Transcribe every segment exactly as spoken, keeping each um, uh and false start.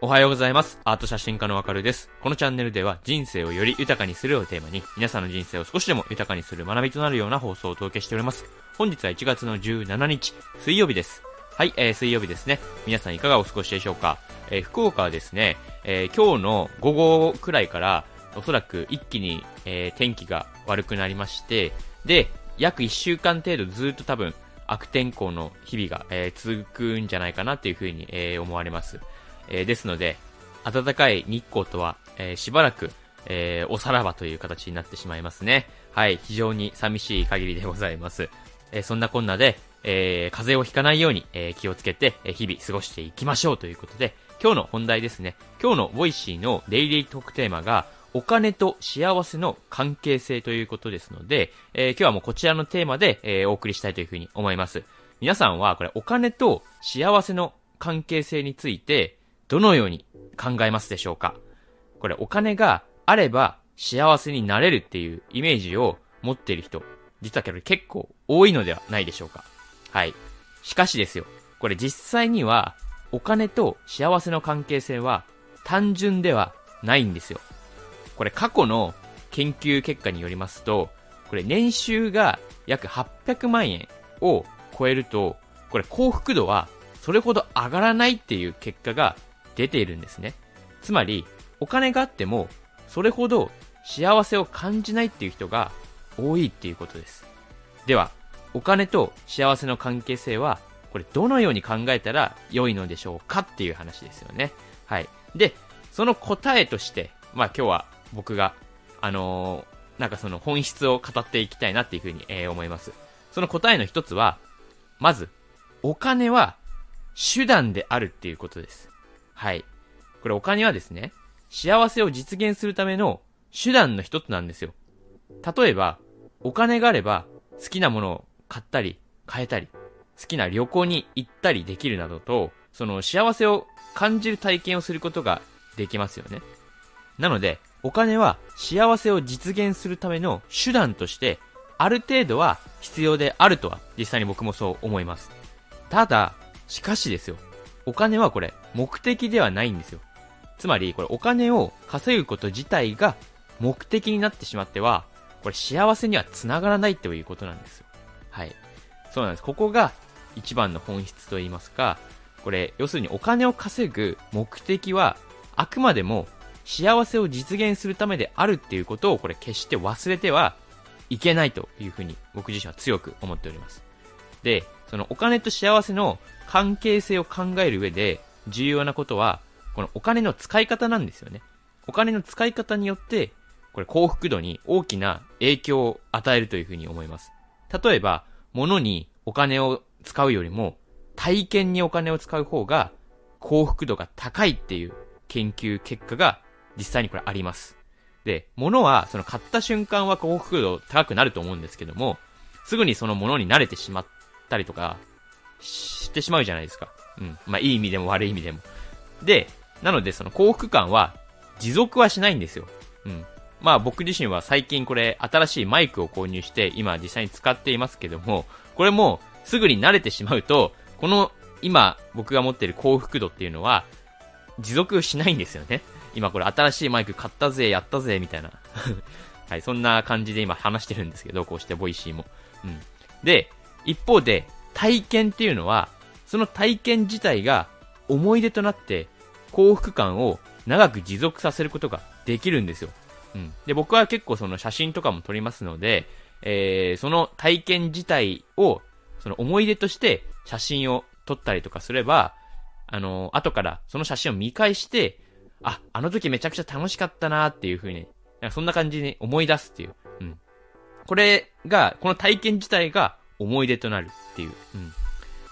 おはようございます。アート写真家のわかるです。このチャンネルでは人生をより豊かにするをテーマに、皆さんの人生を少しでも豊かにする学びとなるような放送をお届けしております。本日はいちがつのじゅうしちにち水曜日です。はい、えー、水曜日ですね。皆さんいかがお過ごしでしょうか。えー、福岡はですね、えー、今日の午後くらいからおそらく一気に、えー、天気が悪くなりまして、で約いっしゅうかん程度ずっと多分悪天候の日々が、えー、続くんじゃないかなっていうふうに、えー、思われます。えー、ですので暖かい日光とは、えー、しばらく、えー、おさらばという形になってしまいますね。はい、非常に寂しい限りでございます。えー、そんなこんなで、えー、風邪をひかないように、えー、気をつけて、えー、日々過ごしていきましょうということで、今日の本題ですね。今日のボイシーのデイリートークテーマがお金と幸せの関係性ということですので、えー、今日はもうこちらのテーマで、えー、お送りしたいというふうに思います。皆さんはこれお金と幸せの関係性についてどのように考えますでしょうか。これお金があれば幸せになれるっていうイメージを持っている人、実はこれ結構多いのではないでしょうか。はい。しかしですよ、これ実際にはお金と幸せの関係性は単純ではないんですよ。これ過去の研究結果によりますと、これ年収が約はっぴゃくまんえんを超えると、これ幸福度はそれほど上がらないっていう結果が出ているんですね。つまりお金があってもそれほど幸せを感じないっていう人が多いっていうことです。ではお金と幸せの関係性はこれどのように考えたら良いのでしょうかっていう話ですよね。はい。で、その答えとして、まあ今日は僕が、あのー、なんかその本質を語っていきたいなっていうふうに、えー、思います。その答えの一つは、まず、お金は手段であるっていうことです。はい。これお金はですね、幸せを実現するための手段の一つなんですよ。例えば、お金があれば好きなものを買ったり、買えたり、好きな旅行に行ったりできるなどと、その幸せを感じる体験をすることができますよね。なので、お金は幸せを実現するための手段としてある程度は必要であるとは実際に僕もそう思います。ただ、しかしですよ、お金はこれ目的ではないんですよ。つまりこれお金を稼ぐこと自体が目的になってしまっては、これ幸せにはつながらないということなんですよ。はい、そうなんです。ここが一番の本質といいますか、これ要するにお金を稼ぐ目的はあくまでも幸せを実現するためであるっていうことをこれ決して忘れてはいけないというふうに僕自身は強く思っております。で、そのお金と幸せの関係性を考える上で重要なことはこのお金の使い方なんですよね。お金の使い方によってこれ幸福度に大きな影響を与えるというふうに思います。例えば物にお金を使うよりも体験にお金を使う方が幸福度が高いっていう研究結果が実際にこれあります。で、物はその買った瞬間は幸福度高くなると思うんですけども、すぐにその物に慣れてしまったりとかしてしまうじゃないですか。うん。まあいい意味でも悪い意味でも。で、なのでその幸福感は持続はしないんですよ。うん。まあ僕自身は最近これ新しいマイクを購入して今実際に使っていますけども、これもすぐに慣れてしまうと、この今僕が持っている幸福度っていうのは持続しないんですよね。今これ新しいマイク買ったぜ、やったぜ、みたいな。はい、そんな感じで今話してるんですけど、こうしてボイシーも。うん。で、一方で体験っていうのは、その体験自体が思い出となって幸福感を長く持続させることができるんですよ。うん。で、僕は結構その写真とかも撮りますので、えー、その体験自体を、その思い出として写真を撮ったりとかすれば、あのー、後からその写真を見返して、あ、あの時めちゃくちゃ楽しかったなーっていう風に、なんかそんな感じに思い出すっていう。うん。これが、この体験自体が思い出となるっていう。うん。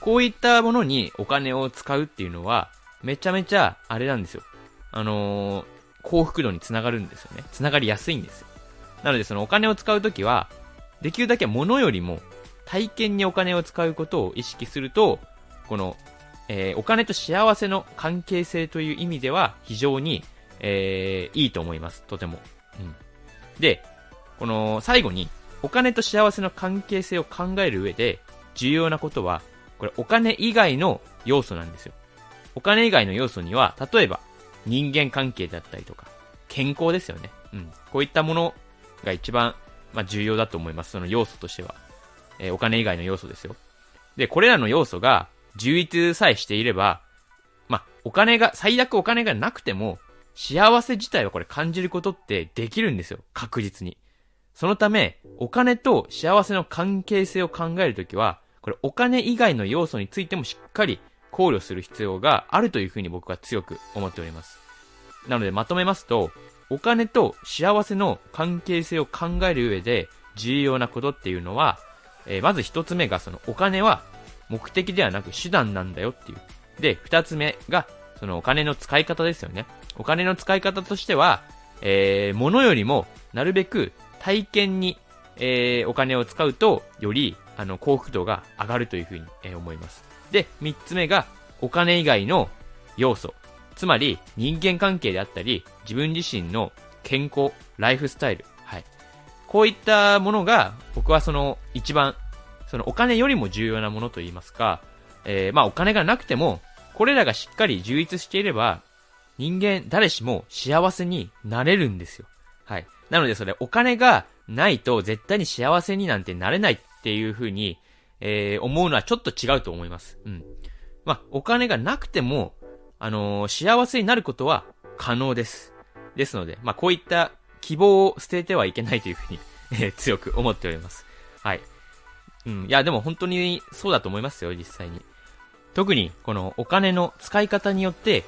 こういったものにお金を使うっていうのは、めちゃめちゃ、あれなんですよ。あのー、幸福度につながるんですよね。つながりやすいんですよ。なのでそのお金を使うときは、できるだけ物よりも体験にお金を使うことを意識すると、この、えー、お金と幸せの関係性という意味では非常に、えー、いいと思います。とても。うん、で、この最後にお金と幸せの関係性を考える上で重要なことは、これお金以外の要素なんですよ。お金以外の要素には、例えば人間関係だったりとか、健康ですよね。うん。こういったものが一番、まあ、重要だと思います。その要素としては、えー、お金以外の要素ですよ。で、これらの要素が充実さえしていれば、まあ、お金が、最悪お金がなくても、幸せ自体はこれ感じることってできるんですよ。確実に。そのため、お金と幸せの関係性を考えるときは、これお金以外の要素についてもしっかり考慮する必要があるというふうに僕は強く思っております。なのでまとめますと、お金と幸せの関係性を考える上で重要なことっていうのは、えー、まず一つ目がそのお金は目的ではなく手段なんだよっていう。で、二つ目がそのお金の使い方ですよね。お金の使い方としては、えー、物よりもなるべく体験に、えー、お金を使うとよりあの幸福度が上がるというふうに、えー、思います。で、三つ目がお金以外の要素。つまり人間関係であったり自分自身の健康、ライフスタイル、はい、こういったものが僕はその一番そのお金よりも重要なものといいますか、えー、まあお金がなくてもこれらがしっかり充実していれば人間誰しも幸せになれるんですよ。はい。なのでそれお金がないと絶対に幸せになんてなれないっていう風に、えー、思うのはちょっと違うと思います。うん。まあお金がなくてもあのー、幸せになることは可能です。ですので、まあ、こういった希望を捨ててはいけないというふうに、えー、強く思っております。はい。うん。いや、でも本当にそうだと思いますよ、実際に。特に、このお金の使い方によって、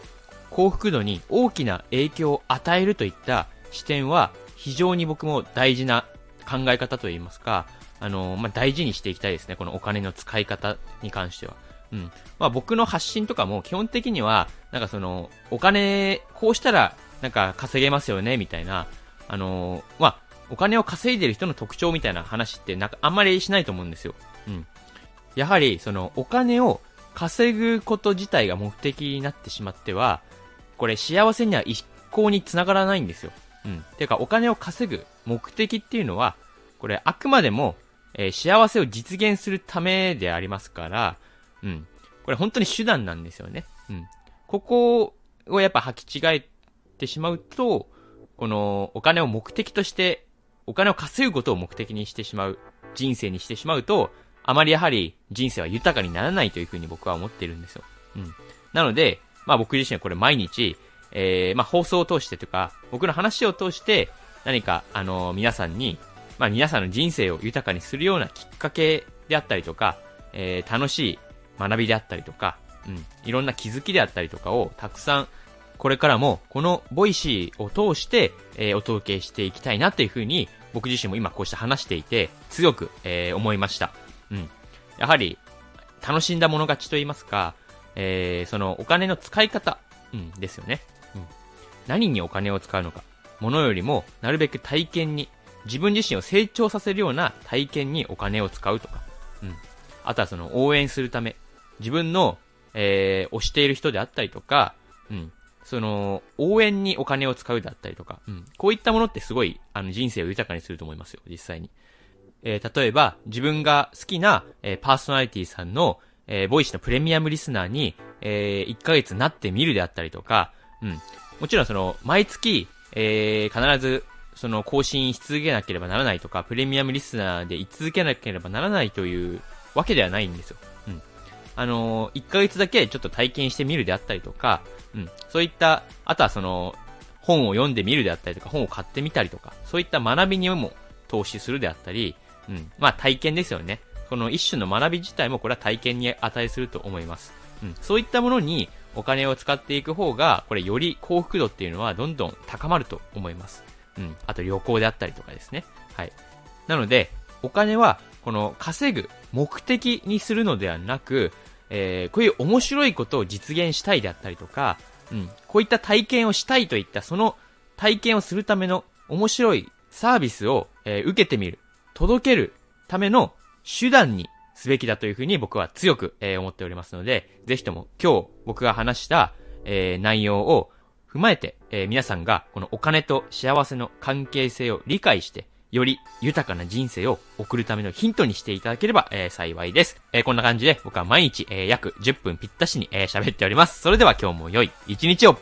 幸福度に大きな影響を与えるといった視点は、非常に僕も大事な考え方といいますか、あのー、まあ、大事にしていきたいですね、このお金の使い方に関しては。うん。まあ僕の発信とかも基本的には、なんかその、お金、こうしたら、なんか稼げますよね、みたいな、あのー、まあ、お金を稼いでる人の特徴みたいな話って、なんかあんまりしないと思うんですよ。うん。やはり、その、お金を稼ぐこと自体が目的になってしまっては、これ幸せには一向につながらないんですよ。うん。てか、お金を稼ぐ目的っていうのは、これあくまでも、えー、幸せを実現するためでありますから、うん。これ本当に手段なんですよね。うん。ここをやっぱ履き違えてしまうと、このお金を目的として、お金を稼ぐことを目的にしてしまう、人生にしてしまうと、あまりやはり人生は豊かにならないというふうに僕は思っているんですよ。うん。なので、まあ僕自身はこれ毎日、えー、まあ放送を通してとか、僕の話を通して、何か、あのー、皆さんに、まあ皆さんの人生を豊かにするようなきっかけであったりとか、えー、楽しい、学びであったりとか、うん、いろんな気づきであったりとかをたくさんこれからもこのボイシーを通して、えー、お届けしていきたいなというふうに僕自身も今こうして話していて強く、えー、思いました。うん、やはり楽しんだもの勝ちといいますか、えー、そのお金の使い方、うん、ですよね、うん。何にお金を使うのか、物よりもなるべく体験に自分自身を成長させるような体験にお金を使うとか、うん、あとはその応援するため。自分の、えー、推している人であったりとか、うん、その、応援にお金を使うであったりとか、うん、こういったものってすごい、あの、人生を豊かにすると思いますよ、実際に。えー、例えば、自分が好きな、えー、パーソナリティさんの、えー、ボイシーのプレミアムリスナーに、えー、いっかげつなってみるであったりとか、うん、もちろんその、毎月、えー、必ず、その、更新し続けなければならないとか、プレミアムリスナーで居続けなければならないというわけではないんですよ。あのー、いっかげつだけちょっと体験してみるであったりとか、うん、そういった、あとはその、本を読んでみるであったりとか、本を買ってみたりとか、そういった学びにも投資するであったり、うん、まあ体験ですよね。この一種の学び自体もこれは体験に値すると思います。うん、そういったものにお金を使っていく方が、これより幸福度っていうのはどんどん高まると思います。うん、あと旅行であったりとかですね。はい。なので、お金は、この稼ぐ目的にするのではなく、えー、こういう面白いことを実現したいであったりとか、うん、こういった体験をしたいといったその体験をするための面白いサービスを、えー、受けてみる、届けるための手段にすべきだというふうに僕は強く、えー、思っておりますので、ぜひとも今日僕が話した、えー、内容を踏まえて、えー、皆さんがこのお金と幸せの関係性を理解してより豊かな人生を送るためのヒントにしていただければ、えー、幸いです、えー、こんな感じで僕は毎日、えー、約じゅっぷんぴったしに、えー、喋っております。それでは今日も良い一日を。